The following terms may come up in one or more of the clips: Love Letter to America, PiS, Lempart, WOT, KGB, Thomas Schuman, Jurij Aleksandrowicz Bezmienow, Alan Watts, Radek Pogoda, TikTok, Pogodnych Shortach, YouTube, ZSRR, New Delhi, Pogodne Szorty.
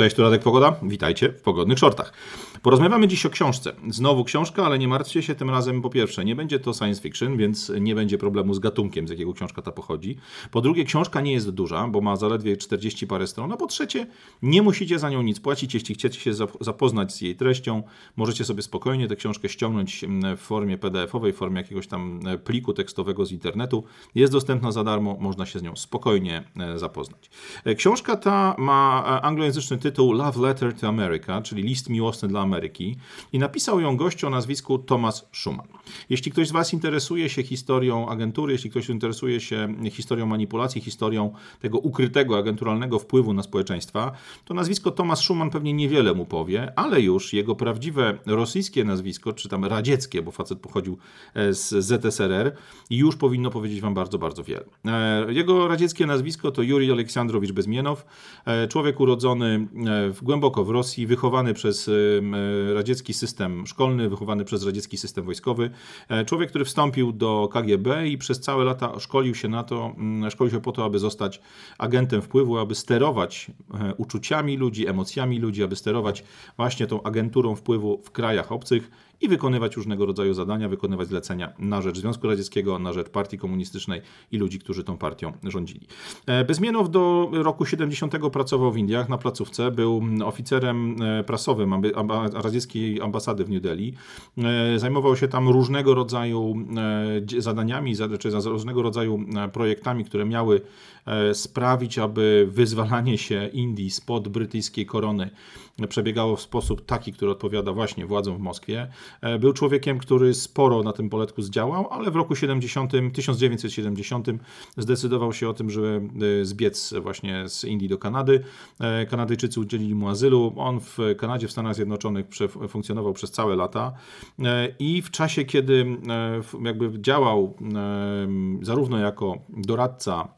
Cześć, tu Radek Pogoda, witajcie w Pogodnych Shortach. Porozmawiamy dziś o książce. Znowu książka, ale nie martwcie się, tym razem po pierwsze nie będzie to science fiction, więc nie będzie problemu z gatunkiem, z jakiego książka ta pochodzi. Po drugie, książka nie jest duża, bo ma zaledwie 40 parę stron, a po trzecie, nie musicie za nią nic płacić. Jeśli chcecie się zapoznać z jej treścią, możecie sobie spokojnie tę książkę ściągnąć w formie PDF-owej, w formie jakiegoś tam pliku tekstowego z internetu. Jest dostępna za darmo, można się z nią spokojnie zapoznać. Książka ta ma anglojęzyczny tytuł Love Letter to America, czyli list miłosny dla Ameryki, i napisał ją gość o nazwisku Thomas Schuman. Jeśli ktoś z Was interesuje się historią agentury, jeśli ktoś interesuje się historią manipulacji, historią tego ukrytego, agenturalnego wpływu na społeczeństwa, to nazwisko Thomas Schuman pewnie niewiele mu powie, ale już jego prawdziwe rosyjskie nazwisko, czy tam radzieckie, bo facet pochodził z ZSRR, już powinno powiedzieć Wam bardzo, bardzo wiele. Jego radzieckie nazwisko to Jurij Aleksandrowicz Bezmienow, człowiek urodzony głęboko w Rosji, wychowany przez radziecki system szkolny, wychowany przez radziecki system wojskowy. Człowiek, który wstąpił do KGB i przez całe lata szkolił się po to, aby zostać agentem wpływu, aby sterować uczuciami ludzi, emocjami ludzi, aby sterować właśnie tą agenturą wpływu w krajach obcych i wykonywać różnego rodzaju zadania, wykonywać zlecenia na rzecz Związku Radzieckiego, na rzecz partii komunistycznej i ludzi, którzy tą partią rządzili. Bezmienow do roku 70 pracował w Indiach na placówce, był oficerem prasowym radzieckiej ambasady w New Delhi. Zajmował się tam różnego rodzaju zadaniami, czy różnego rodzaju projektami, które miały sprawić, aby wyzwalanie się Indii spod brytyjskiej korony przebiegało w sposób taki, który odpowiada właśnie władzom w Moskwie. Był człowiekiem, który sporo na tym poletku zdziałał, ale w roku 1970 zdecydował się o tym, żeby zbiec właśnie z Indii do Kanady. Kanadyjczycy udzielili mu azylu. On w Kanadzie, w Stanach Zjednoczonych funkcjonował przez całe lata i w czasie, kiedy jakby działał zarówno jako doradca,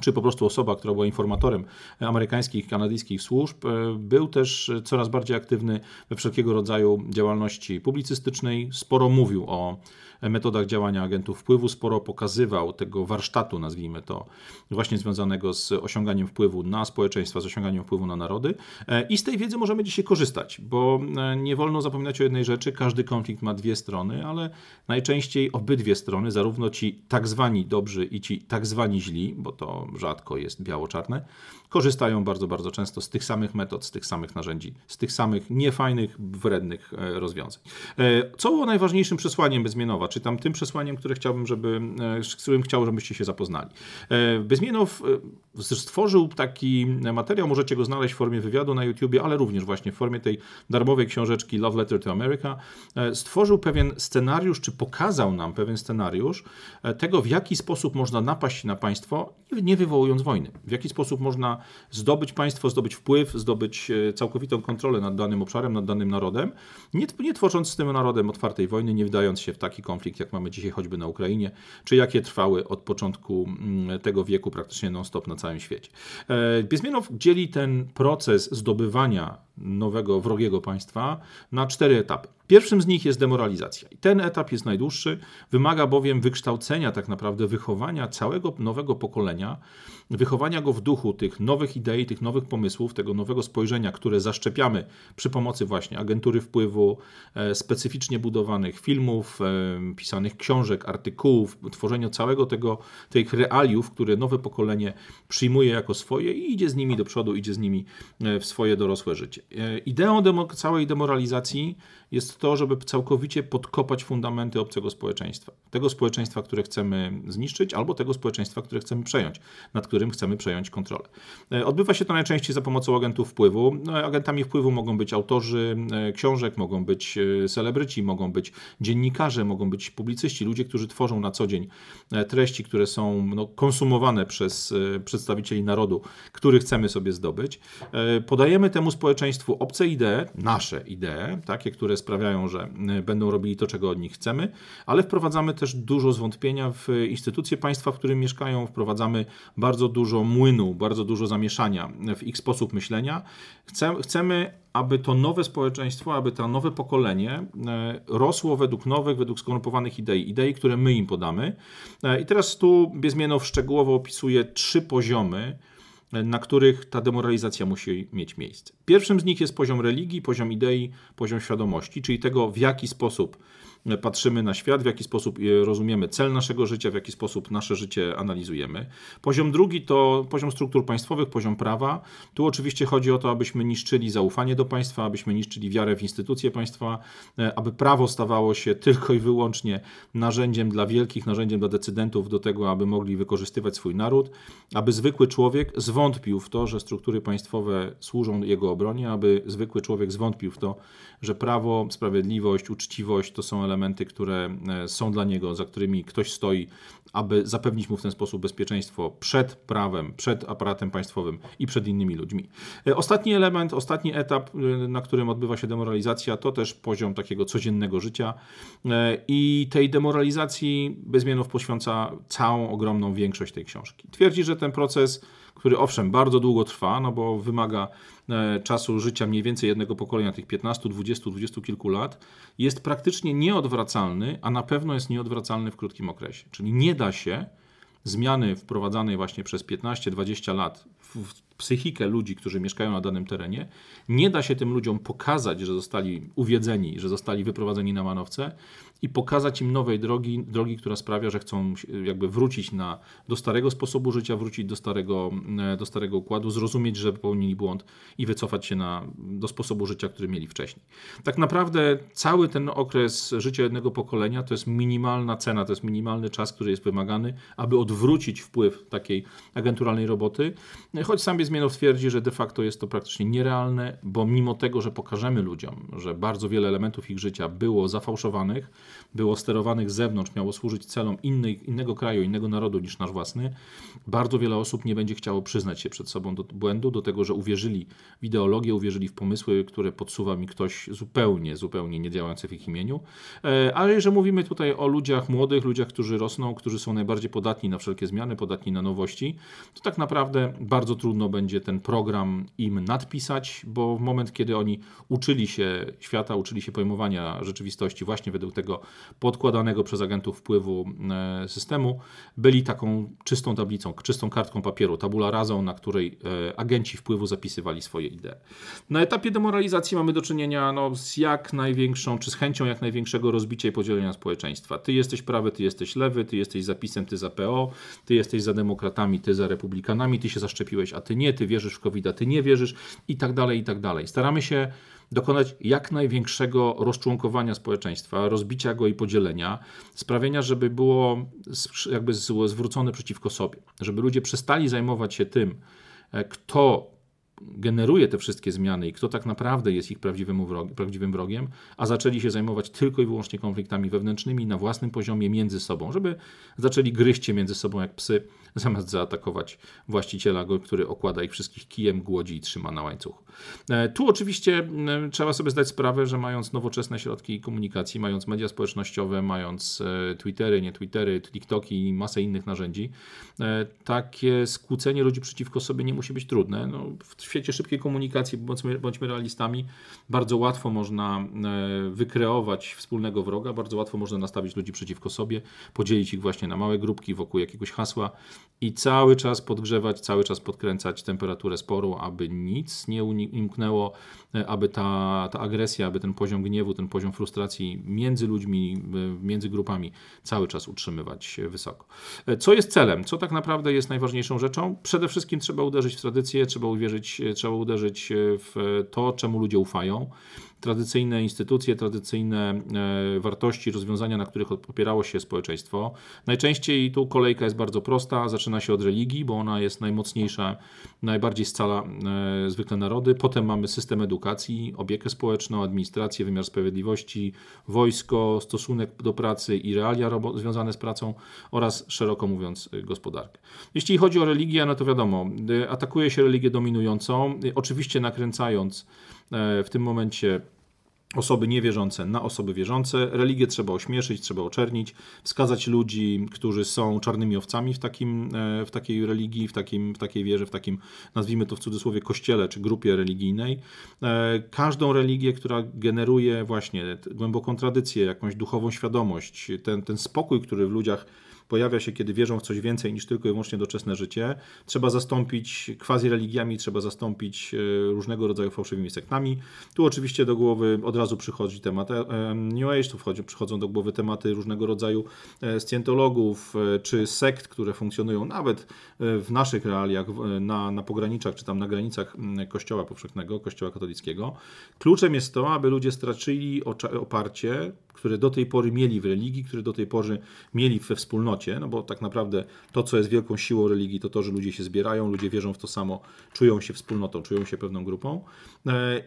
czy po prostu osoba, która była informatorem amerykańskich, kanadyjskich służb, był też coraz bardziej aktywny we wszelkiego rodzaju działalności publicystycznej. Sporo mówił o metodach działania agentów wpływu, sporo pokazywał tego warsztatu, nazwijmy to, właśnie związanego z osiąganiem wpływu na społeczeństwa, z osiąganiem wpływu na narody. I z tej wiedzy możemy dzisiaj korzystać, bo nie wolno zapominać o jednej rzeczy. Każdy konflikt ma dwie strony, ale najczęściej obydwie strony, zarówno ci tak zwani dobrzy i ci tak zwani źli, bo to rzadko jest biało-czarne, korzystają bardzo, bardzo często z tych samych metod, z tych samych narzędzi, z tych samych niefajnych, wrednych rozwiązań. Co było najważniejszym przesłaniem Bezmienowa, czy tam tym przesłaniem, z którym chciałbym, żebyście się zapoznali? Bezmienow stworzył taki materiał, możecie go znaleźć w formie wywiadu na YouTubie, ale również właśnie w formie tej darmowej książeczki Love Letter to America. Stworzył pewien scenariusz, czy pokazał nam pewien scenariusz tego, w jaki sposób można napaść na państwo, nie wywołując wojny. W jaki sposób można zdobyć państwo, zdobyć wpływ, zdobyć całkowitą kontrolę nad danym obszarem, nad danym narodem, nie tworząc z tym narodem otwartej wojny, nie wdając się w taki konflikt, jak mamy dzisiaj choćby na Ukrainie, czy jakie trwały od początku tego wieku praktycznie non-stop na całym świecie. Bezmienow dzieli ten proces zdobywania nowego, wrogiego państwa na 4 etapy. Pierwszym z nich jest demoralizacja. I ten etap jest najdłuższy, wymaga bowiem wykształcenia, tak naprawdę wychowania całego nowego pokolenia, wychowania go w duchu tych nowych idei, tych nowych pomysłów, tego nowego spojrzenia, które zaszczepiamy przy pomocy właśnie agentury wpływu, specyficznie budowanych filmów, pisanych książek, artykułów, tworzenia całego tych realiów, które nowe pokolenie przyjmuje jako swoje i idzie z nimi do przodu, idzie z nimi w swoje dorosłe życie. Ideą całej demoralizacji jest to, żeby całkowicie podkopać fundamenty obcego społeczeństwa. Tego społeczeństwa, które chcemy zniszczyć, albo tego społeczeństwa, które chcemy przejąć, nad którym chcemy przejąć kontrolę. Odbywa się to najczęściej za pomocą agentów wpływu. Agentami wpływu mogą być autorzy książek, mogą być celebryci, mogą być dziennikarze, mogą być publicyści, ludzie, którzy tworzą na co dzień treści, które są konsumowane przez przedstawicieli narodu, który chcemy sobie zdobyć. Podajemy temu społeczeństwu obce idee, nasze idee, takie, które sprawiają, że będą robili to, czego od nich chcemy, ale wprowadzamy też dużo zwątpienia w instytucje państwa, w którym mieszkają, wprowadzamy bardzo dużo młynu, bardzo dużo zamieszania w ich sposób myślenia. Chcemy, aby to nowe społeczeństwo, aby to nowe pokolenie rosło według nowych, według skorumpowanych idei, które my im podamy. I teraz tu Bezmienow szczegółowo opisuje 3 poziomy na których ta demoralizacja musi mieć miejsce. Pierwszym z nich jest poziom religii, poziom idei, poziom świadomości, czyli tego, w jaki sposób patrzymy na świat, w jaki sposób rozumiemy cel naszego życia, w jaki sposób nasze życie analizujemy. Poziom drugi to poziom struktur państwowych, poziom prawa. Tu oczywiście chodzi o to, abyśmy niszczyli zaufanie do państwa, abyśmy niszczyli wiarę w instytucje państwa, aby prawo stawało się tylko i wyłącznie narzędziem dla wielkich, narzędziem dla decydentów do tego, aby mogli wykorzystywać swój naród, aby zwykły człowiek zwątpił w to, że struktury państwowe służą jego obronie, aby zwykły człowiek zwątpił w to, że prawo, sprawiedliwość, uczciwość to są elementy, które są dla niego, za którymi ktoś stoi, aby zapewnić mu w ten sposób bezpieczeństwo przed prawem, przed aparatem państwowym i przed innymi ludźmi. Ostatni element, ostatni etap, na którym odbywa się demoralizacja, to też poziom takiego codziennego życia i tej demoralizacji Bezmienow poświęca całą ogromną większość tej książki. Twierdzi, że ten proces, który owszem bardzo długo trwa, no bo wymaga czasu życia mniej więcej jednego pokolenia, tych 15, 20, 20 kilku lat, jest praktycznie nieodwracalny, a na pewno jest nieodwracalny w krótkim okresie. Czyli nie da się zmiany wprowadzanej właśnie przez 15-20 lat w psychikę ludzi, którzy mieszkają na danym terenie, nie da się tym ludziom pokazać, że zostali uwiedzeni, że zostali wyprowadzeni na manowce i pokazać im nowej drogi, która sprawia, że chcą jakby wrócić do starego sposobu życia, wrócić do starego układu, zrozumieć, że popełnili błąd i wycofać się do sposobu życia, który mieli wcześniej. Tak naprawdę cały ten okres życia jednego pokolenia to jest minimalna cena, to jest minimalny czas, który jest wymagany, aby odwrócić wpływ takiej agenturalnej roboty, choć sam Bezmienow twierdzi, że de facto jest to praktycznie nierealne, bo mimo tego, że pokażemy ludziom, że bardzo wiele elementów ich życia było zafałszowanych, było sterowanych z zewnątrz, miało służyć celom innego kraju, innego narodu niż nasz własny, bardzo wiele osób nie będzie chciało przyznać się przed sobą do błędu, do tego, że uwierzyli w ideologię, uwierzyli w pomysły, które podsuwa mi ktoś zupełnie nie działający w ich imieniu. Ale że mówimy tutaj o ludziach młodych, ludziach, którzy rosną, którzy są najbardziej podatni na wszelkie zmiany, podatni na nowości, to tak naprawdę bardzo trudno będzie ten program im nadpisać, bo w moment, kiedy oni uczyli się świata, uczyli się pojmowania rzeczywistości właśnie według tego podkładanego przez agentów wpływu systemu, byli taką czystą tablicą, czystą kartką papieru, tabula rasa, na której agenci wpływu zapisywali swoje idee. Na etapie demoralizacji mamy do czynienia z jak największą, czy z chęcią jak największego rozbicia i podzielenia społeczeństwa. Ty jesteś prawy, ty jesteś lewy, ty jesteś za PiS-em, ty za PO, ty jesteś za demokratami, ty za republikanami, ty się zaszczepiłeś, a ty nie, ty wierzysz w COVID, a ty nie wierzysz i tak dalej, i tak dalej. Staramy się dokonać jak największego rozczłonkowania społeczeństwa, rozbicia go i podzielenia, sprawienia, żeby było jakby zwrócone przeciwko sobie, żeby ludzie przestali zajmować się tym, kto generuje te wszystkie zmiany i kto tak naprawdę jest ich prawdziwym wrogiem, a zaczęli się zajmować tylko i wyłącznie konfliktami wewnętrznymi na własnym poziomie między sobą, żeby zaczęli gryźć się między sobą jak psy, zamiast zaatakować właściciela, który okłada ich wszystkich kijem, głodzi i trzyma na łańcuchu. Tu oczywiście trzeba sobie zdać sprawę, że mając nowoczesne środki komunikacji, mając media społecznościowe, mając Twittery, nie Twittery, TikToki i masę innych narzędzi, takie skłócenie ludzi przeciwko sobie nie musi być trudne. W świecie szybkiej komunikacji, bądźmy realistami, bardzo łatwo można wykreować wspólnego wroga, bardzo łatwo można nastawić ludzi przeciwko sobie, podzielić ich właśnie na małe grupki wokół jakiegoś hasła i cały czas podgrzewać, cały czas podkręcać temperaturę sporu, aby nic nie umknęło, aby ta agresja, aby ten poziom gniewu, ten poziom frustracji między ludźmi, między grupami cały czas utrzymywać wysoko. Co jest celem? Co tak naprawdę jest najważniejszą rzeczą? Przede wszystkim trzeba uderzyć w tradycję, trzeba uderzyć w to, czemu ludzie ufają. Tradycyjne instytucje, tradycyjne wartości, rozwiązania, na których opierało się społeczeństwo. Najczęściej tu kolejka jest bardzo prosta, zaczyna się od religii, bo ona jest najmocniejsza, najbardziej scala zwykle narody. Potem mamy system edukacji, opiekę społeczną, administrację, wymiar sprawiedliwości, wojsko, stosunek do pracy i realia związane z pracą oraz, szeroko mówiąc, gospodarkę. Jeśli chodzi o religię, no to wiadomo, atakuje się religię dominującą, oczywiście nakręcając w tym momencie osoby niewierzące na osoby wierzące. Religię trzeba ośmieszyć, trzeba oczernić, wskazać ludzi, którzy są czarnymi owcami w takiej religii, w takiej wierze, w takim, nazwijmy to w cudzysłowie, kościele czy grupie religijnej. Każdą religię, która generuje właśnie głęboką tradycję, jakąś duchową świadomość, ten spokój, który w ludziach pojawia się, kiedy wierzą w coś więcej niż tylko i wyłącznie doczesne życie. Trzeba zastąpić quasi-religiami, trzeba zastąpić różnego rodzaju fałszywymi sektami. Tu oczywiście do głowy od razu przychodzi temat New Age, przychodzą do głowy tematy różnego rodzaju scjentologów czy sekt, które funkcjonują nawet w naszych realiach, na pograniczach czy tam na granicach Kościoła powszechnego, Kościoła katolickiego. Kluczem jest to, aby ludzie stracili oparcie, które do tej pory mieli w religii, które do tej pory mieli we wspólnocie, no bo tak naprawdę to, co jest wielką siłą religii, to to, że ludzie się zbierają, ludzie wierzą w to samo, czują się wspólnotą, czują się pewną grupą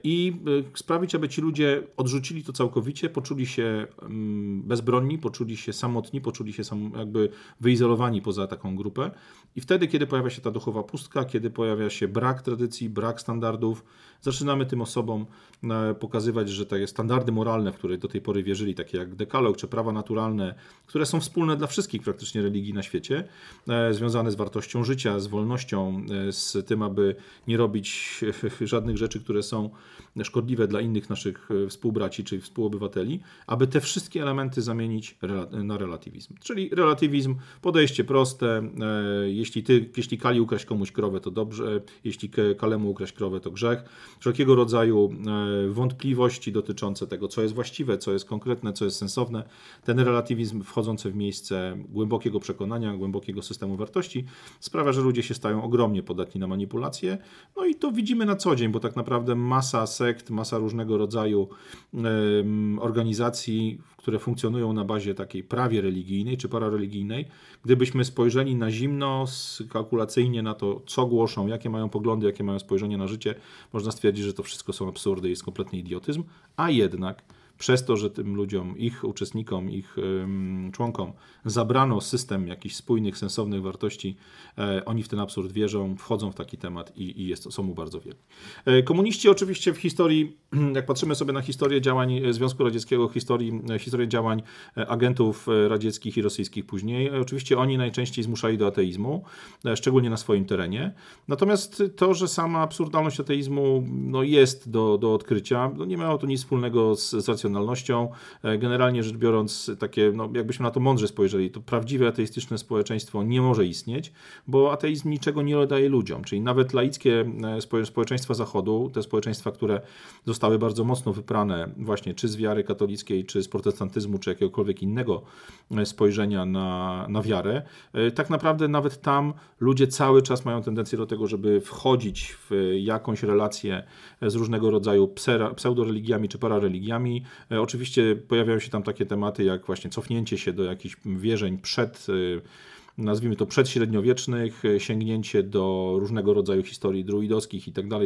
i sprawić, aby ci ludzie odrzucili to całkowicie, poczuli się bezbronni, poczuli się samotni, poczuli się jakby wyizolowani poza taką grupę i wtedy, kiedy pojawia się ta duchowa pustka, kiedy pojawia się brak tradycji, brak standardów, zaczynamy tym osobom pokazywać, że te standardy moralne, w które do tej pory wierzyli, takie jak dekalog czy prawa naturalne, które są wspólne dla wszystkich praktycznie religii na świecie, związane z wartością życia, z wolnością, z tym, aby nie robić żadnych rzeczy, które są szkodliwe dla innych naszych współbraci czy współobywateli, aby te wszystkie elementy zamienić na relatywizm. Czyli relatywizm, podejście proste, jeśli kali ukraść komuś krowę, to dobrze, jeśli kalemu ukraść krowę, to grzech. Wszelkiego rodzaju wątpliwości dotyczące tego, co jest właściwe, co jest konkretne, co jest sensowne. Ten relatywizm wchodzący w miejsce głębokiego przekonania, głębokiego systemu wartości sprawia, że ludzie się stają ogromnie podatni na manipulacje. No i to widzimy na co dzień, bo tak naprawdę masa sekt, masa różnego rodzaju organizacji, które funkcjonują na bazie takiej prawie religijnej czy parareligijnej. Gdybyśmy spojrzeli na zimno, kalkulacyjnie na to, co głoszą, jakie mają poglądy, jakie mają spojrzenie na życie, można stwierdzić, że to wszystko są absurdy i jest kompletny idiotyzm, a jednak przez to, że tym ludziom, ich uczestnikom, ich członkom zabrano system jakichś spójnych, sensownych wartości, oni w ten absurd wierzą, wchodzą w taki temat i są mu bardzo wielki. Komuniści oczywiście w historii, jak patrzymy sobie na historię działań Związku Radzieckiego, historię działań agentów radzieckich i rosyjskich później, oczywiście oni najczęściej zmuszali do ateizmu, szczególnie na swoim terenie. Natomiast to, że sama absurdalność ateizmu jest do odkrycia, nie miało to nic wspólnego z racjonalnością. Generalnie rzecz biorąc, takie, jakbyśmy na to mądrze spojrzeli, to prawdziwe ateistyczne społeczeństwo nie może istnieć, bo ateizm niczego nie daje ludziom. Czyli nawet laickie społeczeństwa Zachodu, te społeczeństwa, które zostały bardzo mocno wyprane właśnie czy z wiary katolickiej, czy z protestantyzmu, czy jakiegokolwiek innego spojrzenia na wiarę, tak naprawdę nawet tam ludzie cały czas mają tendencję do tego, żeby wchodzić w jakąś relację z różnego rodzaju pseudoreligiami czy parareligiami. Oczywiście pojawiają się tam takie tematy jak właśnie cofnięcie się do jakichś wierzeń przed, nazwijmy to, przedśredniowiecznych, sięgnięcie do różnego rodzaju historii druidowskich itd.,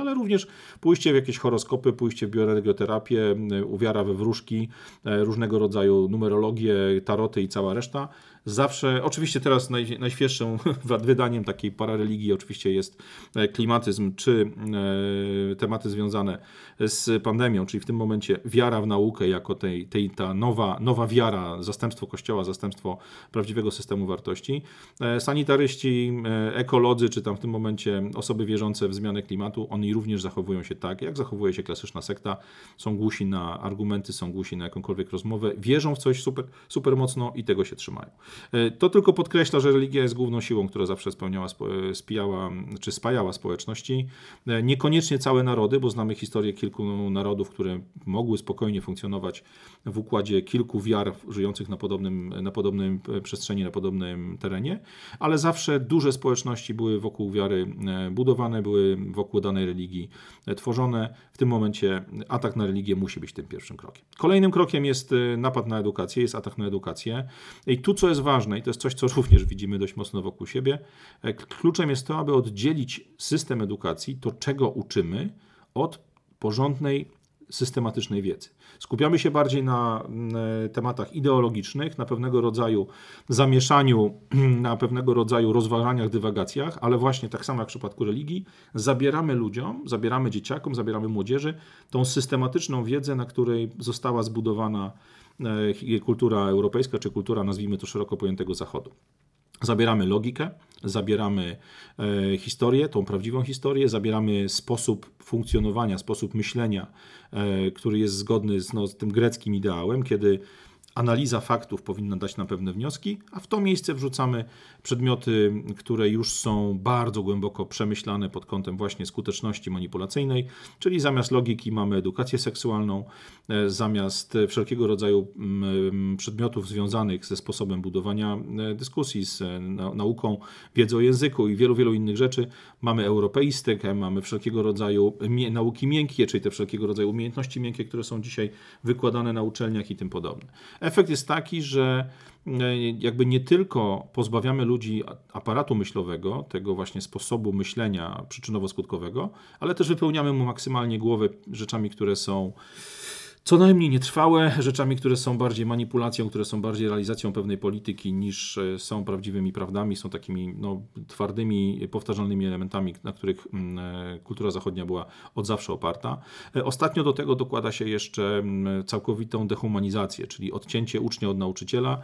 ale również pójście w jakieś horoskopy, pójście w bioregioterapię, uwiara we wróżki, różnego rodzaju numerologię, taroty i cała reszta. Zawsze, oczywiście teraz najświeższym wydaniem takiej parareligii oczywiście jest klimatyzm czy tematy związane z pandemią, czyli w tym momencie wiara w naukę jako ta nowa wiara, zastępstwo Kościoła, zastępstwo prawdziwego systemu wartości. Sanitaryści, ekolodzy czy tam w tym momencie osoby wierzące w zmianę klimatu, oni również zachowują się tak, jak zachowuje się klasyczna sekta. Są głusi na argumenty, są głusi na jakąkolwiek rozmowę, wierzą w coś super mocno i tego się trzymają. To tylko podkreśla, że religia jest główną siłą, która zawsze spajała społeczności. Niekoniecznie całe narody, bo znamy historię kilku narodów, które mogły spokojnie funkcjonować w układzie kilku wiar żyjących na podobnym przestrzeni, na podobnym terenie, ale zawsze duże społeczności były wokół wiary budowane, były wokół danej religii tworzone. W tym momencie atak na religię musi być tym pierwszym krokiem. Kolejnym krokiem jest napad na edukację, jest atak na edukację. I tu, co jest ważne, i to jest coś, co również widzimy dość mocno wokół siebie, kluczem jest to, aby oddzielić system edukacji, to czego uczymy, od porządnej, systematycznej wiedzy. Skupiamy się bardziej na tematach ideologicznych, na pewnego rodzaju zamieszaniu, na pewnego rodzaju rozważaniach, dywagacjach, ale właśnie tak samo jak w przypadku religii, zabieramy ludziom, zabieramy dzieciakom, zabieramy młodzieży tą systematyczną wiedzę, na której została zbudowana kultura europejska, czy kultura, nazwijmy to, szeroko pojętego Zachodu. Zabieramy logikę, zabieramy historię, tą prawdziwą historię, zabieramy sposób funkcjonowania, sposób myślenia, który jest zgodny z tym greckim ideałem, kiedy analiza faktów powinna dać nam pewne wnioski, a w to miejsce wrzucamy przedmioty, które już są bardzo głęboko przemyślane pod kątem właśnie skuteczności manipulacyjnej, czyli zamiast logiki mamy edukację seksualną, zamiast wszelkiego rodzaju przedmiotów związanych ze sposobem budowania dyskusji, z nauką, wiedzą o języku i wielu, wielu innych rzeczy. Mamy europeistykę, mamy wszelkiego rodzaju nauki miękkie, czyli te wszelkiego rodzaju umiejętności miękkie, które są dzisiaj wykładane na uczelniach i tym podobne. Efekt jest taki, że jakby nie tylko pozbawiamy ludzi aparatu myślowego, tego właśnie sposobu myślenia przyczynowo-skutkowego, ale też wypełniamy mu maksymalnie głowę rzeczami, które są co najmniej nietrwałe, rzeczami, które są bardziej manipulacją, które są bardziej realizacją pewnej polityki niż są prawdziwymi prawdami, są takimi twardymi, powtarzalnymi elementami, na których kultura zachodnia była od zawsze oparta. Ostatnio do tego dokłada się jeszcze całkowitą dehumanizację, czyli odcięcie ucznia od nauczyciela.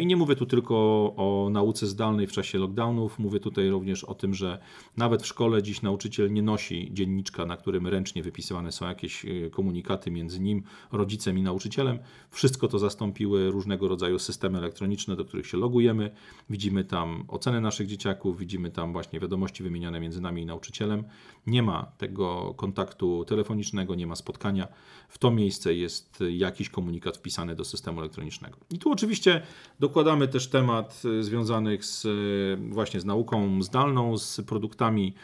I nie mówię tu tylko o nauce zdalnej w czasie lockdownów, mówię tutaj również o tym, że nawet w szkole dziś nauczyciel nie nosi dzienniczka, na którym ręcznie wypisywane są jakieś komunikaty między nim, rodzicem i nauczycielem. Wszystko to zastąpiły różnego rodzaju systemy elektroniczne, do których się logujemy. Widzimy tam oceny naszych dzieciaków, widzimy tam właśnie wiadomości wymieniane między nami i nauczycielem. Nie ma tego kontaktu telefonicznego, nie ma spotkania. W to miejsce jest jakiś komunikat wpisany do systemu elektronicznego. I tu oczywiście dokładamy też temat związanych właśnie z nauką zdalną, z produktami,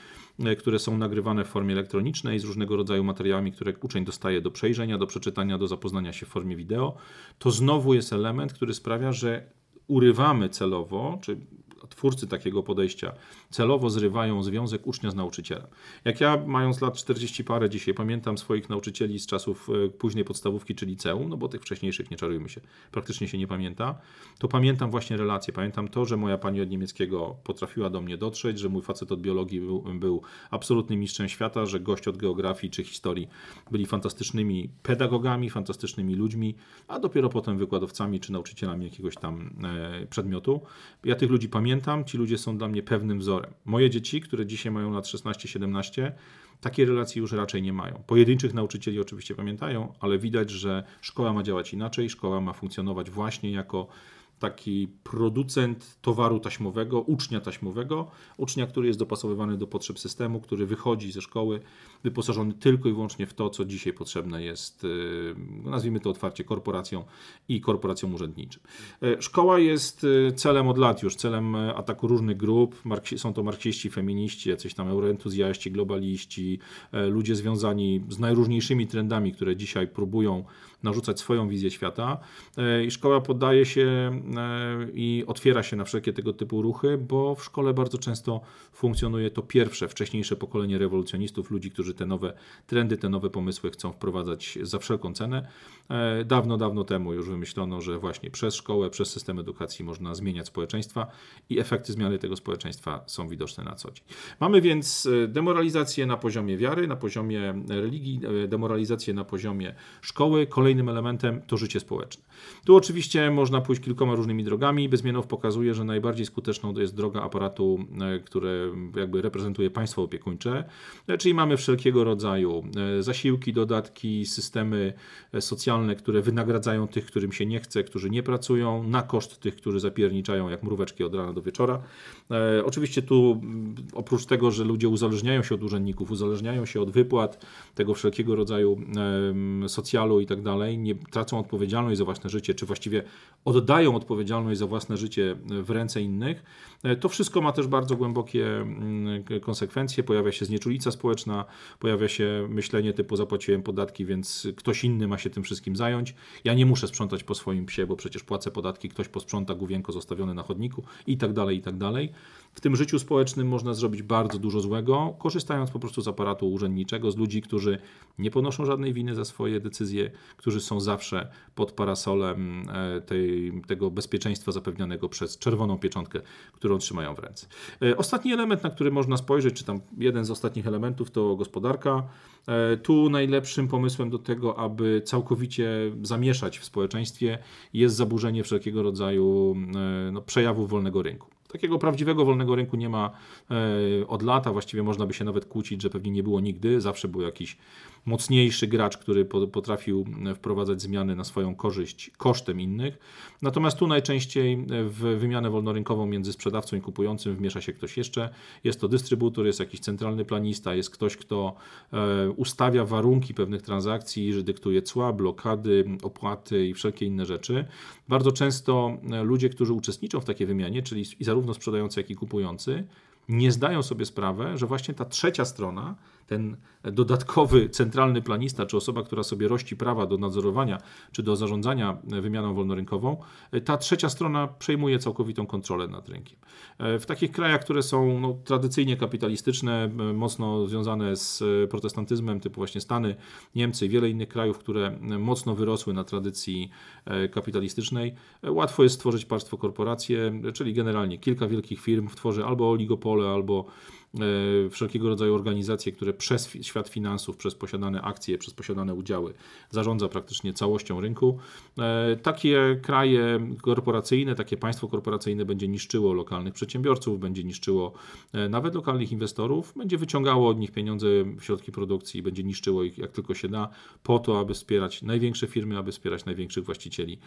które są nagrywane w formie elektronicznej, z różnego rodzaju materiałami, które uczeń dostaje do przejrzenia, do przeczytania, do zapoznania się w formie wideo. To znowu jest element, który sprawia, że urywamy celowo, czy twórcy takiego podejścia celowo zrywają związek ucznia z nauczycielem. Jak ja, mając lat 40 parę dzisiaj, pamiętam swoich nauczycieli z czasów późnej podstawówki czy liceum, no bo tych wcześniejszych, nie czarujmy się, praktycznie się nie pamięta, to pamiętam właśnie relacje. Pamiętam to, że moja pani od niemieckiego potrafiła do mnie dotrzeć, że mój facet od biologii był absolutnym mistrzem świata, że gość od geografii czy historii byli fantastycznymi pedagogami, fantastycznymi ludźmi, a dopiero potem wykładowcami czy nauczycielami jakiegoś tam przedmiotu. Ja tych ludzi pamiętam, ci ludzie są dla mnie pewnym wzorem. Moje dzieci, które dzisiaj mają lat 16-17, takie relacje już raczej nie mają. Pojedynczych nauczycieli oczywiście pamiętają, ale widać, że szkoła ma działać inaczej, szkoła ma funkcjonować właśnie jako taki producent towaru taśmowego, ucznia, który jest dopasowywany do potrzeb systemu, który wychodzi ze szkoły wyposażony tylko i wyłącznie w to, co dzisiaj potrzebne jest, nazwijmy to otwarcie, korporacjom i korporacjom urzędniczym. Szkoła jest celem od lat już, celem ataku różnych grup. Są to marksiści, feminiści, jacyś tam euroentuzjaści, globaliści, ludzie związani z najróżniejszymi trendami, które dzisiaj próbują narzucać swoją wizję świata. I szkoła poddaje się i otwiera się na wszelkie tego typu ruchy, bo w szkole bardzo często funkcjonuje to pierwsze, wcześniejsze pokolenie rewolucjonistów, ludzi, którzy te nowe trendy, te nowe pomysły chcą wprowadzać za wszelką cenę. Dawno, dawno temu już wymyślono, że właśnie przez szkołę, przez system edukacji można zmieniać społeczeństwa i efekty zmiany tego społeczeństwa są widoczne na co dzień. Mamy więc demoralizację na poziomie wiary, na poziomie religii, demoralizację na poziomie szkoły. Kolejnym elementem to życie społeczne. Tu oczywiście można pójść kilkoma różnymi drogami. Bezmienow pokazuje, że najbardziej skuteczną to jest droga aparatu, który jakby reprezentuje państwo opiekuńcze, czyli mamy wszelkiego rodzaju zasiłki, dodatki, systemy socjalne, które wynagradzają tych, którym się nie chce, którzy nie pracują, na koszt tych, którzy zapierniczają jak mróweczki od rana do wieczora. Oczywiście tu oprócz tego, że ludzie uzależniają się od urzędników, uzależniają się od wypłat, tego wszelkiego rodzaju socjalu i tak dalej, nie tracą odpowiedzialności za własne życie, czy właściwie oddają odpowiedzialność za własne życie w ręce innych. To wszystko ma też bardzo głębokie konsekwencje. Pojawia się znieczulica społeczna, pojawia się myślenie typu zapłaciłem podatki, więc ktoś inny ma się tym wszystkim zająć. Ja nie muszę sprzątać po swoim psie, bo przecież płacę podatki, ktoś posprząta główienko zostawione na chodniku i tak dalej, i tak dalej. W tym życiu społecznym można zrobić bardzo dużo złego, korzystając po prostu z aparatu urzędniczego, z ludzi, którzy nie ponoszą żadnej winy za swoje decyzje, którzy są zawsze pod parasolem tego bezpieczeństwa zapewnionego przez czerwoną pieczątkę, którą trzymają w ręce. Ostatni element, na który można spojrzeć, czy tam jeden z ostatnich elementów, to gospodarka. Tu najlepszym pomysłem do tego, aby całkowicie zamieszać w społeczeństwie, jest zaburzenie wszelkiego rodzaju przejawów wolnego rynku. Takiego prawdziwego wolnego rynku nie ma od lat, właściwie można by się nawet kłócić, że pewnie nie było nigdy, zawsze był jakiś mocniejszy gracz, który potrafił wprowadzać zmiany na swoją korzyść kosztem innych. Natomiast tu najczęściej w wymianę wolnorynkową między sprzedawcą i kupującym wmiesza się ktoś jeszcze. Jest to dystrybutor, jest jakiś centralny planista, jest ktoś, kto ustawia warunki pewnych transakcji, że dyktuje cła, blokady, opłaty i wszelkie inne rzeczy. Bardzo często ludzie, którzy uczestniczą w takiej wymianie, czyli zarówno sprzedający, jak i kupujący, nie zdają sobie sprawy, że właśnie ta trzecia strona, ten dodatkowy centralny planista, czy osoba, która sobie rości prawa do nadzorowania, czy do zarządzania wymianą wolnorynkową, ta trzecia strona przejmuje całkowitą kontrolę nad rynkiem. W takich krajach, które są tradycyjnie kapitalistyczne, mocno związane z protestantyzmem, typu właśnie Stany, Niemcy i wiele innych krajów, które mocno wyrosły na tradycji kapitalistycznej, łatwo jest stworzyć państwo korporacje, czyli generalnie kilka wielkich firm tworzy albo oligopole, albo wszelkiego rodzaju organizacje, które przez świat finansów, przez posiadane akcje, przez posiadane udziały zarządza praktycznie całością rynku. Takie kraje korporacyjne, takie państwo korporacyjne będzie niszczyło lokalnych przedsiębiorców, będzie niszczyło nawet lokalnych inwestorów, będzie wyciągało od nich pieniądze, środki produkcji, będzie niszczyło ich jak tylko się da, po to, aby wspierać największe firmy, aby wspierać największych właścicieli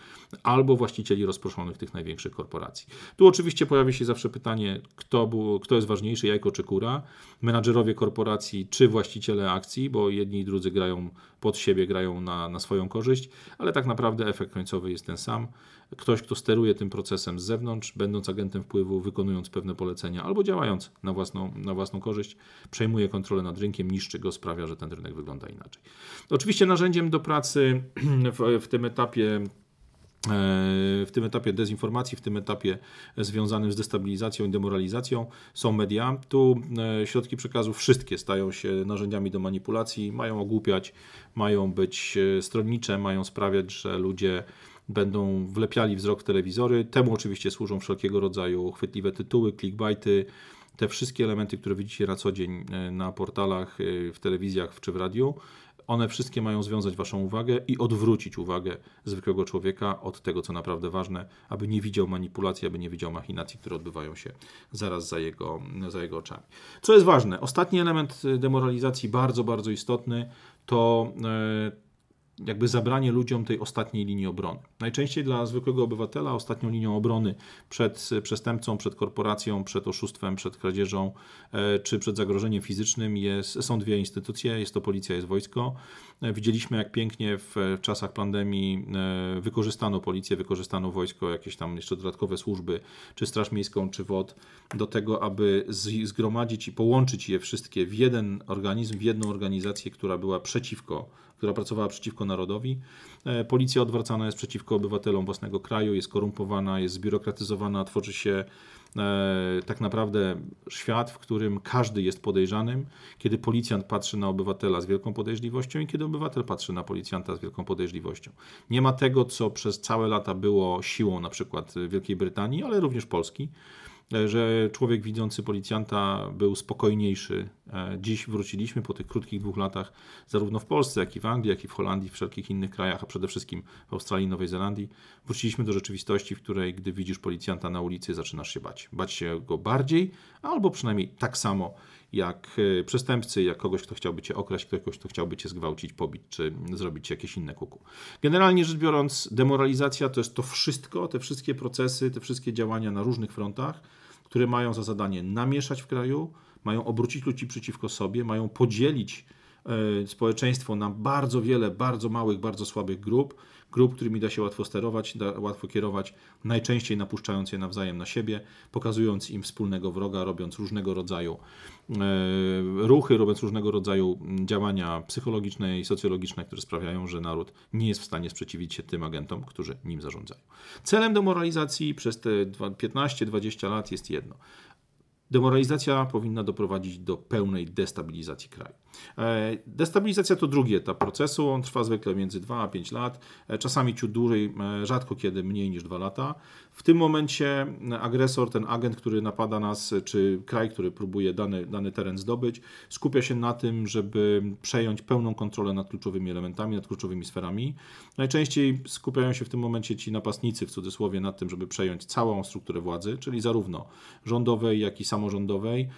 albo właścicieli rozproszonych tych największych korporacji. Tu oczywiście pojawi się zawsze pytanie, kto jest ważniejszy, jajko czy kura? Menadżerowie korporacji czy właściciele akcji, bo jedni i drudzy grają pod siebie, grają na swoją korzyść, ale tak naprawdę efekt końcowy jest ten sam. Ktoś, kto steruje tym procesem z zewnątrz, będąc agentem wpływu, wykonując pewne polecenia albo działając na własną korzyść, przejmuje kontrolę nad rynkiem, niszczy go, sprawia, że ten rynek wygląda inaczej. Oczywiście narzędziem do pracy w tym etapie dezinformacji, w tym etapie związanym z destabilizacją i demoralizacją są media. Tu środki przekazu wszystkie stają się narzędziami do manipulacji, mają ogłupiać, mają być stronnicze, mają sprawiać, że ludzie będą wlepiali wzrok w telewizory. Temu oczywiście służą wszelkiego rodzaju chwytliwe tytuły, clickbaity, te wszystkie elementy, które widzicie na co dzień na portalach, w telewizjach czy w radiu. One wszystkie mają związać waszą uwagę i odwrócić uwagę zwykłego człowieka od tego, co naprawdę ważne, aby nie widział manipulacji, aby nie widział machinacji, które odbywają się zaraz za jego oczami. Co jest ważne, ostatni element demoralizacji, bardzo, bardzo istotny, to jakby zabranie ludziom tej ostatniej linii obrony. Najczęściej dla zwykłego obywatela ostatnią linią obrony przed przestępcą, przed korporacją, przed oszustwem, przed kradzieżą czy przed zagrożeniem fizycznym są dwie instytucje, jest to policja, jest wojsko. Widzieliśmy, jak pięknie w czasach pandemii wykorzystano policję, wykorzystano wojsko, jakieś tam jeszcze dodatkowe służby, czy Straż Miejską, czy WOT, do tego, aby zgromadzić i połączyć je wszystkie w jeden organizm, w jedną organizację, która pracowała przeciwko narodowi. Policja odwracana jest przeciwko obywatelom własnego kraju, jest korumpowana, jest zbiurokratyzowana, tworzy się tak naprawdę świat, w którym każdy jest podejrzanym, kiedy policjant patrzy na obywatela z wielką podejrzliwością i kiedy obywatel patrzy na policjanta z wielką podejrzliwością. Nie ma tego, co przez całe lata było siłą na przykład Wielkiej Brytanii, ale również Polski, że człowiek widzący policjanta był spokojniejszy. Dziś wróciliśmy po tych krótkich 2 latach zarówno w Polsce, jak i w Anglii, jak i w Holandii, w wszelkich innych krajach, a przede wszystkim w Australii, Nowej Zelandii. Wróciliśmy do rzeczywistości, w której gdy widzisz policjanta na ulicy, zaczynasz się bać. Bać się go bardziej, albo przynajmniej tak samo jak przestępcy, jak kogoś, kto chciałby cię okraść, kogoś, kto chciałby cię zgwałcić, pobić, czy zrobić ci jakieś inne kuku. Generalnie rzecz biorąc, demoralizacja to jest to wszystko, te wszystkie procesy, te wszystkie działania na różnych frontach, które mają za zadanie namieszać w kraju, mają obrócić ludzi przeciwko sobie, mają podzielić społeczeństwo na bardzo wiele, bardzo małych, bardzo słabych grup, którymi da się łatwo sterować, łatwo kierować, najczęściej napuszczając je nawzajem na siebie, pokazując im wspólnego wroga, robiąc różnego rodzaju ruchy, robiąc różnego rodzaju działania psychologiczne i socjologiczne, które sprawiają, że naród nie jest w stanie sprzeciwić się tym agentom, którzy nim zarządzają. Celem demoralizacji przez te 15-20 lat jest jedno. Demoralizacja powinna doprowadzić do pełnej destabilizacji kraju. Destabilizacja to drugi etap procesu, on trwa zwykle między 2 a 5 lat, czasami ciut dłużej, rzadko kiedy mniej niż 2 lata. W tym momencie agresor, ten agent, który napada nas, czy kraj, który próbuje dany teren zdobyć, skupia się na tym, żeby przejąć pełną kontrolę nad kluczowymi elementami, nad kluczowymi sferami. Najczęściej skupiają się w tym momencie ci napastnicy, w cudzysłowie, na tym, żeby przejąć całą strukturę władzy, czyli zarówno rządowej, jak i samorządowej, samorządowej,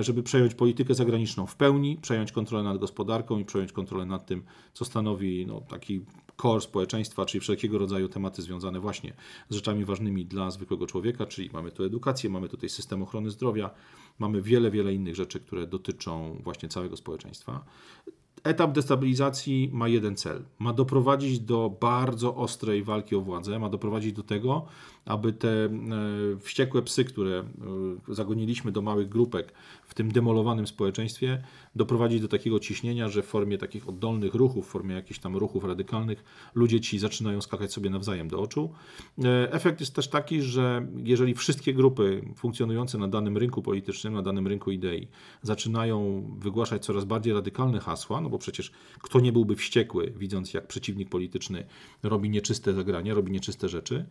żeby przejąć politykę zagraniczną w pełni, przejąć kontrolę nad gospodarką i przejąć kontrolę nad tym, co stanowi taki core społeczeństwa, czyli wszelkiego rodzaju tematy związane właśnie z rzeczami ważnymi dla zwykłego człowieka, czyli mamy tu edukację, mamy tutaj system ochrony zdrowia, mamy wiele, wiele innych rzeczy, które dotyczą właśnie całego społeczeństwa. Etap destabilizacji ma jeden cel. Ma doprowadzić do bardzo ostrej walki o władzę, ma doprowadzić do tego, aby te wściekłe psy, które zagoniliśmy do małych grupek w tym demolowanym społeczeństwie, doprowadzić do takiego ciśnienia, że w formie takich oddolnych ruchów, w formie jakichś tam ruchów radykalnych, ludzie ci zaczynają skakać sobie nawzajem do oczu. Efekt jest też taki, że jeżeli wszystkie grupy funkcjonujące na danym rynku politycznym, na danym rynku idei zaczynają wygłaszać coraz bardziej radykalne hasła, no bo przecież kto nie byłby wściekły, widząc jak przeciwnik polityczny robi nieczyste zagrania, robi nieczyste rzeczy,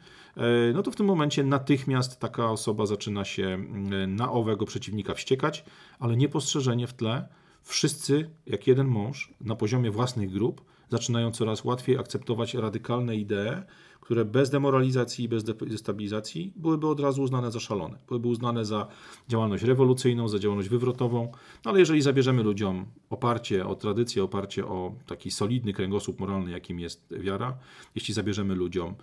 no to w tym momencie natychmiast taka osoba zaczyna się na owego przeciwnika wściekać, ale niepostrzeżenie w tle wszyscy, jak jeden mąż, na poziomie własnych grup zaczynają coraz łatwiej akceptować radykalne idee, które bez demoralizacji i bez destabilizacji byłyby od razu uznane za szalone. Byłyby uznane za działalność rewolucyjną, za działalność wywrotową, no ale jeżeli zabierzemy ludziom oparcie o tradycję, oparcie o taki solidny kręgosłup moralny, jakim jest wiara, jeśli zabierzemy ludziom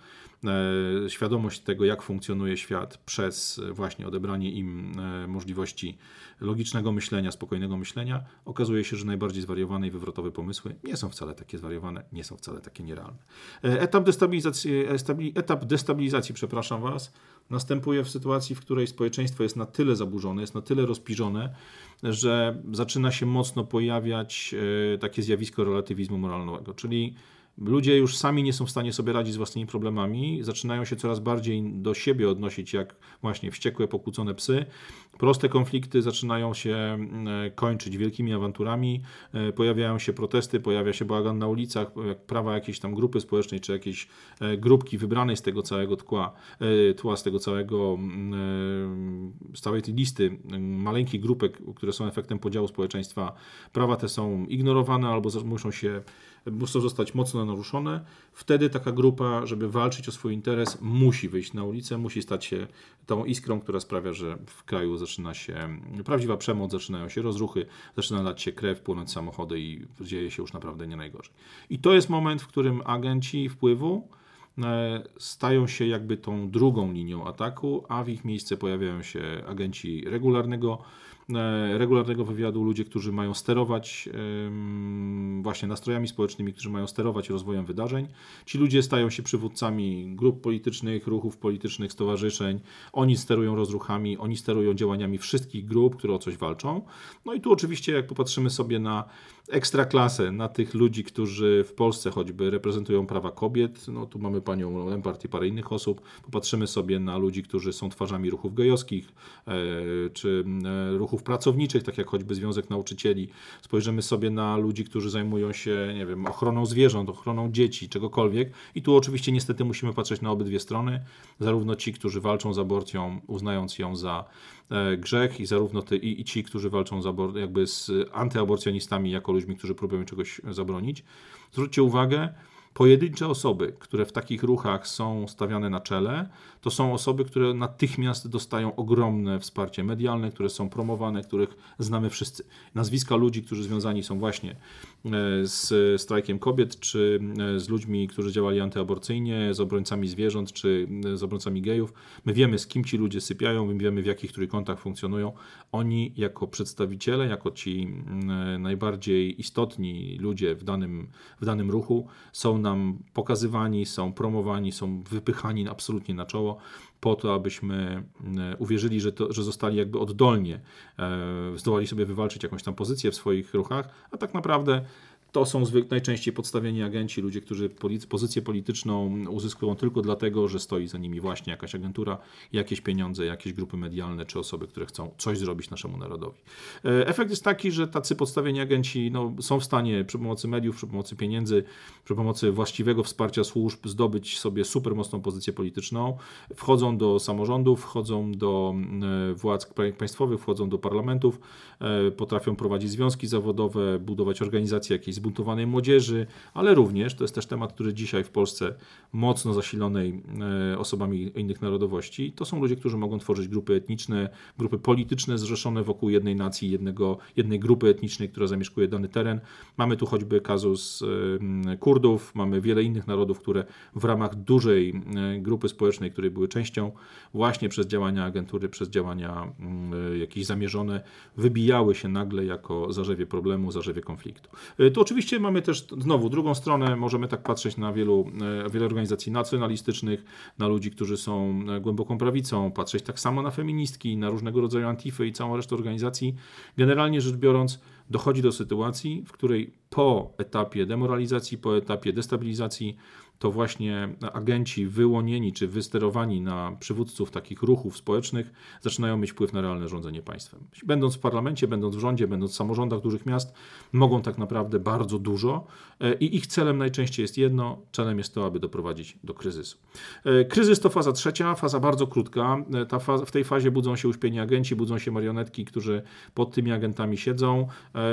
świadomość tego, jak funkcjonuje świat przez właśnie odebranie im możliwości logicznego myślenia, spokojnego myślenia, okazuje się, że najbardziej zwariowane i wywrotowe pomysły nie są wcale takie zwariowane, nie są wcale takie nierealne. Etap destabilizacji następuje w sytuacji, w której społeczeństwo jest na tyle zaburzone, jest na tyle rozpiżone, że zaczyna się mocno pojawiać takie zjawisko relatywizmu moralnego, czyli ludzie już sami nie są w stanie sobie radzić z własnymi problemami, zaczynają się coraz bardziej do siebie odnosić jak właśnie wściekłe, pokłócone psy. Proste konflikty zaczynają się kończyć wielkimi awanturami, pojawiają się protesty, pojawia się bałagan na ulicach, prawa jakiejś tam grupy społecznej czy jakiejś grupki wybranej z tego całego tła, z całej tej listy maleńkich grupek, które są efektem podziału społeczeństwa. Prawa te są ignorowane albo muszą zostać mocno naruszone. Wtedy taka grupa, żeby walczyć o swój interes, musi wyjść na ulicę, musi stać się tą iskrą, która sprawia, że w kraju zaczyna się prawdziwa przemoc, zaczynają się rozruchy, zaczyna lać się krew, płonąć samochody i dzieje się już naprawdę nie najgorzej. I to jest moment, w którym agenci wpływu stają się jakby tą drugą linią ataku, a w ich miejsce pojawiają się agenci regularnego wywiadu, ludzie, którzy mają sterować właśnie nastrojami społecznymi, którzy mają sterować rozwojem wydarzeń. Ci ludzie stają się przywódcami grup politycznych, ruchów politycznych, stowarzyszeń. Oni sterują rozruchami, oni sterują działaniami wszystkich grup, które o coś walczą. No i tu oczywiście, jak popatrzymy sobie na ekstraklasę, na tych ludzi, którzy w Polsce choćby reprezentują prawa kobiet, no tu mamy panią Lempart i parę innych osób. Popatrzymy sobie na ludzi, którzy są twarzami ruchów gejowskich, czy ruchów pracowniczych, tak jak choćby Związek Nauczycieli. Spojrzymy sobie na ludzi, którzy zajmują się, nie wiem, ochroną zwierząt, ochroną dzieci, czegokolwiek. I tu oczywiście niestety musimy patrzeć na obydwie strony. Zarówno ci, którzy walczą z aborcją, uznając ją za grzech, i zarówno ci, którzy walczą jakby z antyaborcjonistami, jako ludźmi, którzy próbują czegoś zabronić. Zwróćcie uwagę, pojedyncze osoby, które w takich ruchach są stawiane na czele, to są osoby, które natychmiast dostają ogromne wsparcie medialne, które są promowane, których znamy wszyscy. Nazwiska ludzi, którzy związani są właśnie z strajkiem kobiet, czy z ludźmi, którzy działali antyaborcyjnie, z obrońcami zwierząt, czy z obrońcami gejów. My wiemy, z kim ci ludzie sypiają, my wiemy, w jakich trójkątach funkcjonują. Oni jako przedstawiciele, jako ci najbardziej istotni ludzie w danym ruchu są nam pokazywani, są promowani, są wypychani absolutnie na czoło, po to, abyśmy uwierzyli, że zostali jakby oddolnie, zdołali sobie wywalczyć jakąś tam pozycję w swoich ruchach, a tak naprawdę to są najczęściej podstawieni agenci, ludzie, którzy pozycję polityczną uzyskują tylko dlatego, że stoi za nimi właśnie jakaś agentura, jakieś pieniądze, jakieś grupy medialne czy osoby, które chcą coś zrobić naszemu narodowi. Efekt jest taki, że tacy podstawieni agenci są w stanie przy pomocy mediów, przy pomocy pieniędzy, przy pomocy właściwego wsparcia służb zdobyć sobie super mocną pozycję polityczną. Wchodzą do samorządów, wchodzą do władz państwowych, wchodzą do parlamentów, potrafią prowadzić związki zawodowe, budować organizacje jakieś zbuntowanej młodzieży, ale również, to jest też temat, który dzisiaj w Polsce mocno zasilonej osobami innych narodowości, to są ludzie, którzy mogą tworzyć grupy etniczne, grupy polityczne zrzeszone wokół jednej nacji, jednej grupy etnicznej, która zamieszkuje dany teren. Mamy tu choćby kazus Kurdów, mamy wiele innych narodów, które w ramach dużej grupy społecznej, której były częścią, właśnie przez działania agentury, przez działania jakieś zamierzone, wybijały się nagle jako zarzewie problemu, zarzewie konfliktu. Tu oczywiście mamy też znowu drugą stronę, możemy tak patrzeć na wiele organizacji nacjonalistycznych, na ludzi, którzy są głęboką prawicą, patrzeć tak samo na feministki, na różnego rodzaju antify i całą resztę organizacji. Generalnie rzecz biorąc, dochodzi do sytuacji, w której po etapie demoralizacji, po etapie destabilizacji, to właśnie agenci wyłonieni czy wysterowani na przywódców takich ruchów społecznych zaczynają mieć wpływ na realne rządzenie państwem. Będąc w parlamencie, będąc w rządzie, będąc w samorządach dużych miast, mogą tak naprawdę bardzo dużo i ich celem najczęściej jest jedno, celem jest to, aby doprowadzić do kryzysu. Kryzys to faza trzecia, faza bardzo krótka. W tej fazie budzą się uśpieni agenci, budzą się marionetki, którzy pod tymi agentami siedzą.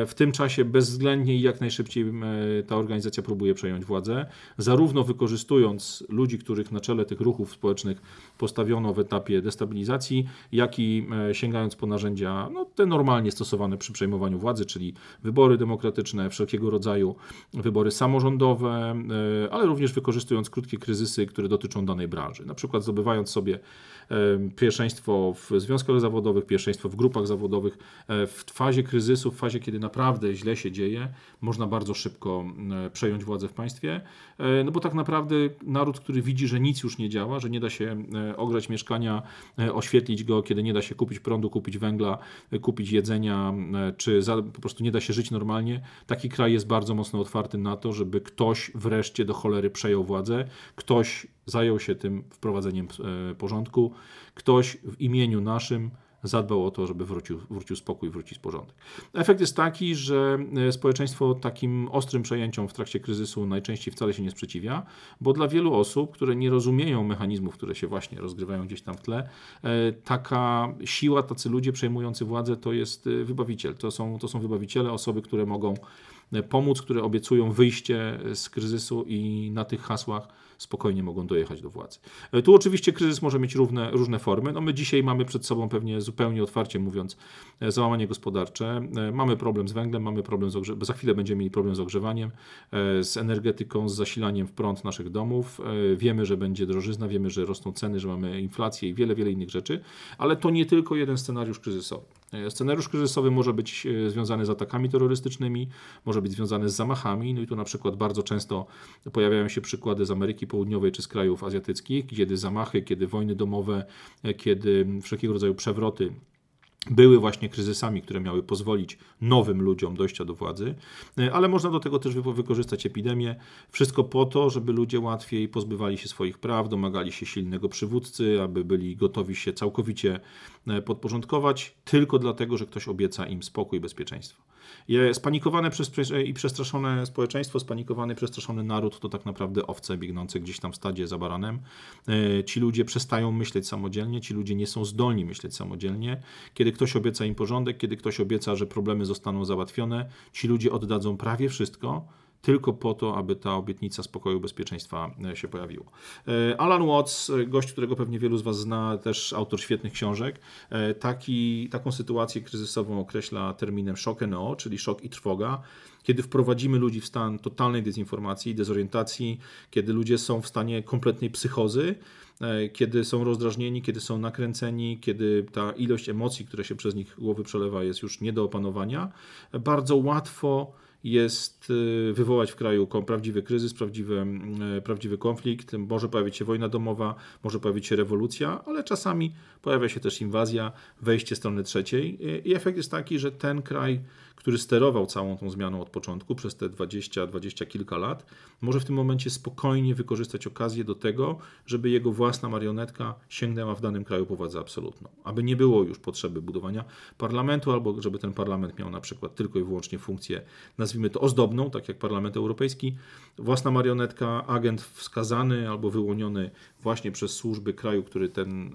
W tym czasie bezwzględnie i jak najszybciej ta organizacja próbuje przejąć władzę, zarówno wykorzystując ludzi, których na czele tych ruchów społecznych postawiono w etapie destabilizacji, jak i sięgając po narzędzia te normalnie stosowane przy przejmowaniu władzy, czyli wybory demokratyczne, wszelkiego rodzaju wybory samorządowe, ale również wykorzystując krótkie kryzysy, które dotyczą danej branży. Na przykład zdobywając sobie pierwszeństwo w związkach zawodowych, pierwszeństwo w grupach zawodowych. W fazie kryzysu, w fazie, kiedy naprawdę źle się dzieje, można bardzo szybko przejąć władzę w państwie, no bo tak naprawdę naród, który widzi, że nic już nie działa, że nie da się ogrzać mieszkania, oświetlić go, kiedy nie da się kupić prądu, kupić węgla, kupić jedzenia, czy po prostu nie da się żyć normalnie, taki kraj jest bardzo mocno otwarty na to, żeby ktoś wreszcie do cholery przejął władzę, ktoś zajął się tym wprowadzeniem porządku, ktoś w imieniu naszym zadbał o to, żeby wrócił spokój, wrócił porządek. Efekt jest taki, że społeczeństwo takim ostrym przejęciom w trakcie kryzysu najczęściej wcale się nie sprzeciwia, bo dla wielu osób, które nie rozumieją mechanizmów, które się właśnie rozgrywają gdzieś tam w tle, taka siła, tacy ludzie przejmujący władzę to jest wybawiciel. To są wybawiciele, osoby, które mogą pomóc, które obiecują wyjście z kryzysu i na tych hasłach spokojnie mogą dojechać do władzy. Tu oczywiście kryzys może mieć różne formy. My dzisiaj mamy przed sobą pewnie zupełnie otwarcie mówiąc załamanie gospodarcze. Mamy problem z węglem, mamy problem z ogrzewaniem, za chwilę będziemy mieli problem z ogrzewaniem, z energetyką, z zasilaniem w prąd naszych domów. Wiemy, że będzie drożyzna, wiemy, że rosną ceny, że mamy inflację i wiele, wiele innych rzeczy, ale to nie tylko jeden scenariusz kryzysowy. Scenariusz kryzysowy może być związany z atakami terrorystycznymi, może być związany z zamachami. I tu na przykład bardzo często pojawiają się przykłady z Ameryki Południowej czy z krajów azjatyckich, kiedy zamachy, kiedy wojny domowe, kiedy wszelkiego rodzaju przewroty były właśnie kryzysami, które miały pozwolić nowym ludziom dojścia do władzy, ale można do tego też wykorzystać epidemię. Wszystko po to, żeby ludzie łatwiej pozbywali się swoich praw, domagali się silnego przywódcy, aby byli gotowi się całkowicie podporządkować, tylko dlatego, że ktoś obieca im spokój i bezpieczeństwo. Spanikowane i przestraszone społeczeństwo, spanikowany, przestraszony naród to tak naprawdę owce biegnące gdzieś tam w stadzie za baranem. Ci ludzie przestają myśleć samodzielnie, ci ludzie nie są zdolni myśleć samodzielnie. Kiedy ktoś obieca im porządek, kiedy ktoś obieca, że problemy zostaną załatwione, ci ludzie oddadzą prawie wszystko, tylko po to, aby ta obietnica spokoju, bezpieczeństwa się pojawiła. Alan Watts, gość, którego pewnie wielu z Was zna, też autor świetnych książek, taką sytuację kryzysową określa terminem shock and awe, czyli szok i trwoga. Kiedy wprowadzimy ludzi w stan totalnej dezinformacji, dezorientacji, kiedy ludzie są w stanie kompletnej psychozy, kiedy są rozdrażnieni, kiedy są nakręceni, kiedy ta ilość emocji, które się przez nich głowy przelewa, jest już nie do opanowania, bardzo łatwo jest wywołać w kraju prawdziwy kryzys, prawdziwy konflikt. Może pojawić się wojna domowa, może pojawić się rewolucja, ale czasami pojawia się też inwazja, wejście strony trzeciej i efekt jest taki, że ten kraj, który sterował całą tą zmianą od początku przez te 20 kilka lat, może w tym momencie spokojnie wykorzystać okazję do tego, żeby jego własna marionetka sięgnęła w danym kraju po władzę absolutną. Aby nie było już potrzeby budowania parlamentu, albo żeby ten parlament miał na przykład tylko i wyłącznie funkcję, nazwijmy to ozdobną, tak jak Parlament Europejski. Własna marionetka, agent wskazany albo wyłoniony właśnie przez służby kraju, który ten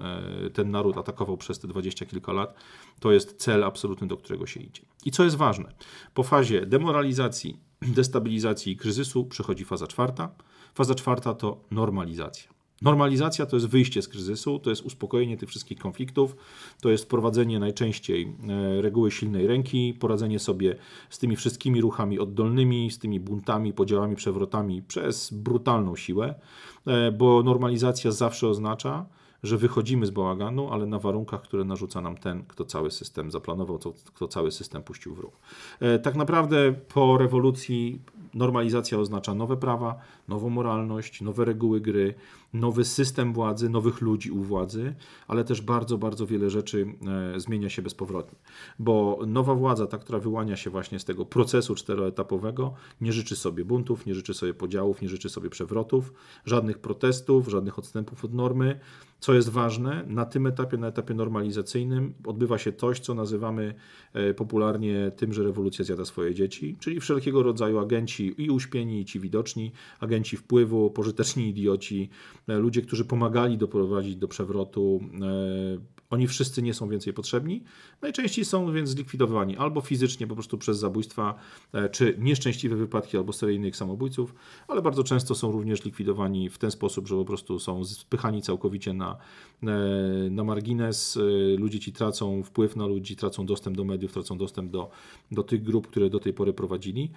naród atakował przez te 20 kilka lat, to jest cel absolutny, do którego się idzie. I co jest ważne, po fazie demoralizacji, destabilizacji i kryzysu przychodzi faza czwarta. Faza czwarta to normalizacja. Normalizacja to jest wyjście z kryzysu, to jest uspokojenie tych wszystkich konfliktów, to jest wprowadzenie najczęściej reguły silnej ręki, poradzenie sobie z tymi wszystkimi ruchami oddolnymi, z tymi buntami, podziałami, przewrotami przez brutalną siłę, bo normalizacja zawsze oznacza, że wychodzimy z bałaganu, ale na warunkach, które narzuca nam ten, kto cały system zaplanował, kto cały system puścił w ruch. Tak naprawdę po rewolucji normalizacja oznacza nowe prawa, nową moralność, nowe reguły gry, nowy system władzy, nowych ludzi u władzy, ale też bardzo, bardzo wiele rzeczy zmienia się bezpowrotnie, bo nowa władza, ta, która wyłania się właśnie z tego procesu czteroetapowego, nie życzy sobie buntów, nie życzy sobie podziałów, nie życzy sobie przewrotów, żadnych protestów, żadnych odstępów od normy. Co jest ważne, na tym etapie, na etapie normalizacyjnym odbywa się coś, co nazywamy popularnie tym, że rewolucja zjada swoje dzieci, czyli wszelkiego rodzaju agenci i uśpieni, i ci widoczni, agenci wpływu, pożyteczni idioci, ludzie, którzy pomagali doprowadzić do przewrotu, oni wszyscy nie są więcej potrzebni. Najczęściej są więc zlikwidowani albo fizycznie po prostu przez zabójstwa, czy nieszczęśliwe wypadki, albo seryjnych samobójców, ale bardzo często są również likwidowani w ten sposób, że po prostu są spychani całkowicie na margines. Ludzie ci tracą wpływ na ludzi, tracą dostęp do mediów, tracą dostęp do tych grup, które do tej pory prowadzili.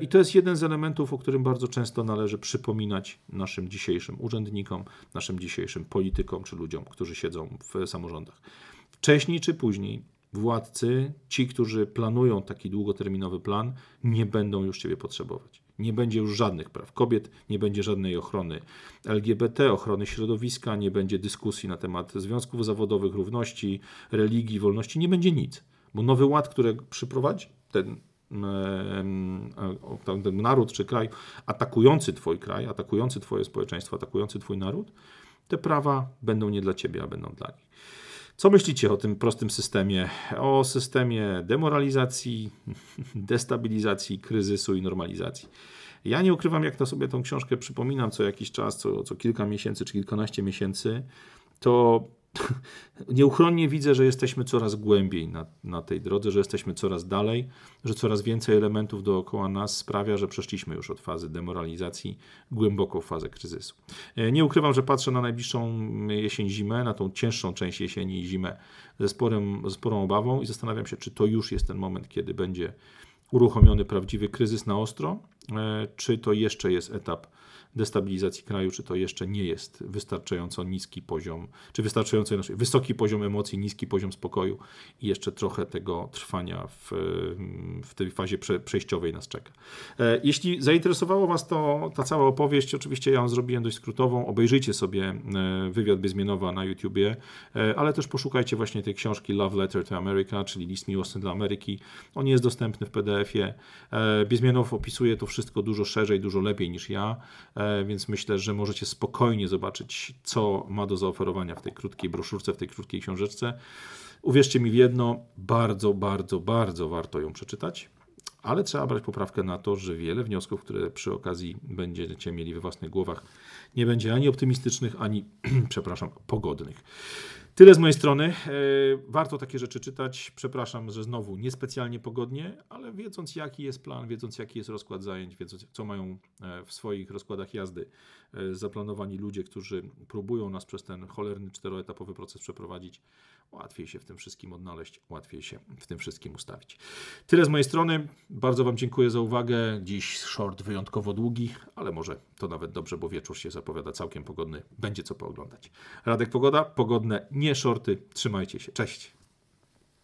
I to jest jeden z elementów, o którym bardzo często należy przypominać naszym dzisiejszym urzędnikom, naszym dzisiejszym politykom, czy ludziom, którzy siedzą w samorządach. Wcześniej czy później władcy, ci, którzy planują taki długoterminowy plan, nie będą już Ciebie potrzebować. Nie będzie już żadnych praw kobiet, nie będzie żadnej ochrony LGBT, ochrony środowiska, nie będzie dyskusji na temat związków zawodowych, równości, religii, wolności, nie będzie nic. Bo nowy ład, który przyprowadzi ten naród czy kraj atakujący Twój kraj, atakujący Twoje społeczeństwo, atakujący Twój naród, te prawa będą nie dla Ciebie, a będą dla nich. Co myślicie o tym prostym systemie? O systemie demoralizacji, destabilizacji, kryzysu i normalizacji. Ja nie ukrywam, jak to sobie tą książkę przypominam co jakiś czas, co kilka miesięcy czy kilkanaście miesięcy, to nieuchronnie widzę, że jesteśmy coraz głębiej na tej drodze, że jesteśmy coraz dalej, że coraz więcej elementów dookoła nas sprawia, że przeszliśmy już od fazy demoralizacji głęboko w fazę kryzysu. Nie ukrywam, że patrzę na najbliższą jesień-zimę, na tą cięższą część jesieni i zimę ze sporą obawą i zastanawiam się, czy to już jest ten moment, kiedy będzie uruchomiony prawdziwy kryzys na ostro, czy to jeszcze jest etap destabilizacji kraju, czy to jeszcze nie jest wystarczająco niski poziom, czy wystarczająco wysoki poziom emocji, niski poziom spokoju i jeszcze trochę tego trwania w tej fazie przejściowej nas czeka. Jeśli zainteresowało Was ta cała opowieść, oczywiście ja ją zrobiłem dość skrótową, obejrzyjcie sobie wywiad Bezmienowa na YouTubie, ale też poszukajcie właśnie tej książki Love Letter to America, czyli List miłosny dla Ameryki. On jest dostępny w PDF-ie. Bezmienow opisuje to wszystko dużo szerzej, dużo lepiej niż ja, więc myślę, że możecie spokojnie zobaczyć, co ma do zaoferowania w tej krótkiej broszurce, w tej krótkiej książeczce. Uwierzcie mi w jedno, bardzo, bardzo, bardzo warto ją przeczytać, ale trzeba brać poprawkę na to, że wiele wniosków, które przy okazji będziecie mieli we własnych głowach, nie będzie ani optymistycznych, ani, pogodnych. Tyle z mojej strony. Warto takie rzeczy czytać. Przepraszam, że znowu niespecjalnie pogodnie, ale wiedząc jaki jest plan, wiedząc jaki jest rozkład zajęć, wiedząc co mają w swoich rozkładach jazdy zaplanowani ludzie, którzy próbują nas przez ten cholerny czteroetapowy proces przeprowadzić, łatwiej się w tym wszystkim odnaleźć, łatwiej się w tym wszystkim ustawić. Tyle z mojej strony. Bardzo Wam dziękuję za uwagę. Dziś short wyjątkowo długi, ale może to nawet dobrze, bo wieczór się zapowiada całkiem pogodny. Będzie co pooglądać. Radek Pogoda, pogodne nie shorty. Trzymajcie się. Cześć.